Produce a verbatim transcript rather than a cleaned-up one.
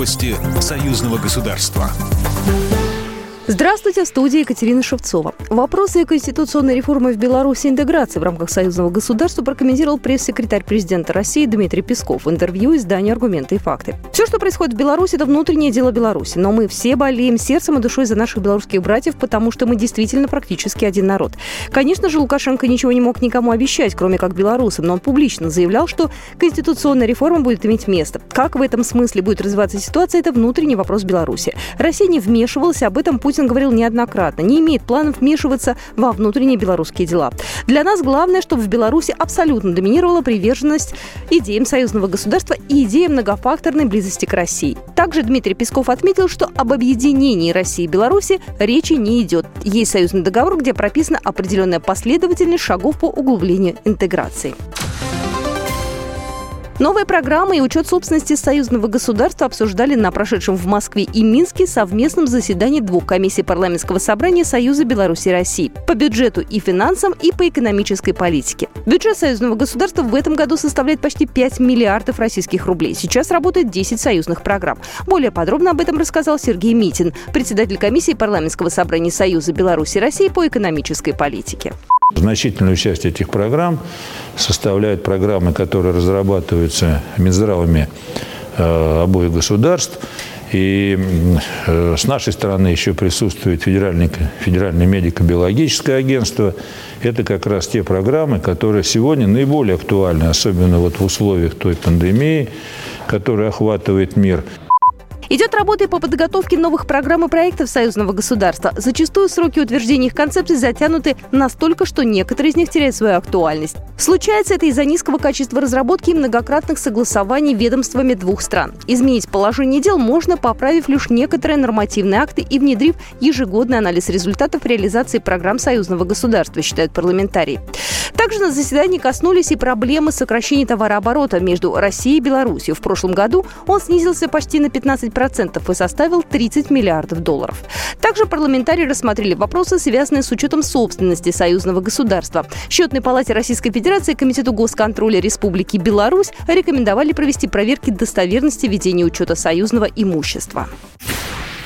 Новости союзного государства. Здравствуйте, в студии Екатерина Шевцова. Вопросы конституционной реформы в Беларуси и интеграции в рамках союзного государства прокомментировал пресс-секретарь президента России Дмитрий Песков в интервью изданию «Аргументы и факты». Все, что происходит в Беларуси, это внутреннее дело Беларуси, но мы все болеем сердцем и душой за наших белорусских братьев, потому что мы действительно практически один народ. Конечно же, Лукашенко ничего не мог никому обещать, кроме как белорусам, но он публично заявлял, что конституционная реформа будет иметь место. Как в этом смысле будет развиваться ситуация, это внутренний вопрос Беларуси. Россия не вмешивалась, об этом Путин говорил неоднократно, не имеет планов вмешиваться во внутренние белорусские дела. Для нас главное, чтобы в Беларуси абсолютно доминировала приверженность идеям союзного государства и идея многофакторной близости к России. Также Дмитрий Песков отметил, что об объединении России и Беларуси речи не идет. Есть союзный договор, где прописана определенная последовательность шагов по углублению интеграции. Новые программы и учет собственности союзного государства обсуждали на прошедшем в Москве и Минске совместном заседании двух комиссий парламентского собрания Союза Беларуси и России по бюджету и финансам и по экономической политике. Бюджет союзного государства в этом году составляет почти пять миллиардов российских рублей. Сейчас работает десять союзных программ. Более подробно об этом рассказал Сергей Митин, председатель комиссии парламентского собрания Союза Беларуси и России по экономической политике. Значительную часть этих программ составляют программы, которые разрабатываются Минздравами обоих государств. И с нашей стороны еще присутствует Федеральное, Федеральное медико-биологическое агентство. Это как раз те программы, которые сегодня наиболее актуальны, особенно вот в условиях той пандемии, которая охватывает мир. Идет работа и по подготовке новых программ и проектов союзного государства. Зачастую сроки утверждения их концепций затянуты настолько, что некоторые из них теряют свою актуальность. Случается это из-за низкого качества разработки и многократных согласований ведомствами двух стран. Изменить положение дел можно, поправив лишь некоторые нормативные акты и внедрив ежегодный анализ результатов реализации программ союзного государства, считают парламентарии. Также на заседании коснулись и проблемы сокращения товарооборота между Россией и Беларусью. В прошлом году он снизился почти на пятнадцать процентов и составил тридцать миллиардов долларов. Также парламентарии рассмотрели вопросы, связанные с учетом собственности союзного государства. Счетной палате Российской Федерации и Комитету госконтроля Республики Беларусь рекомендовали провести проверки достоверности ведения учета союзного имущества.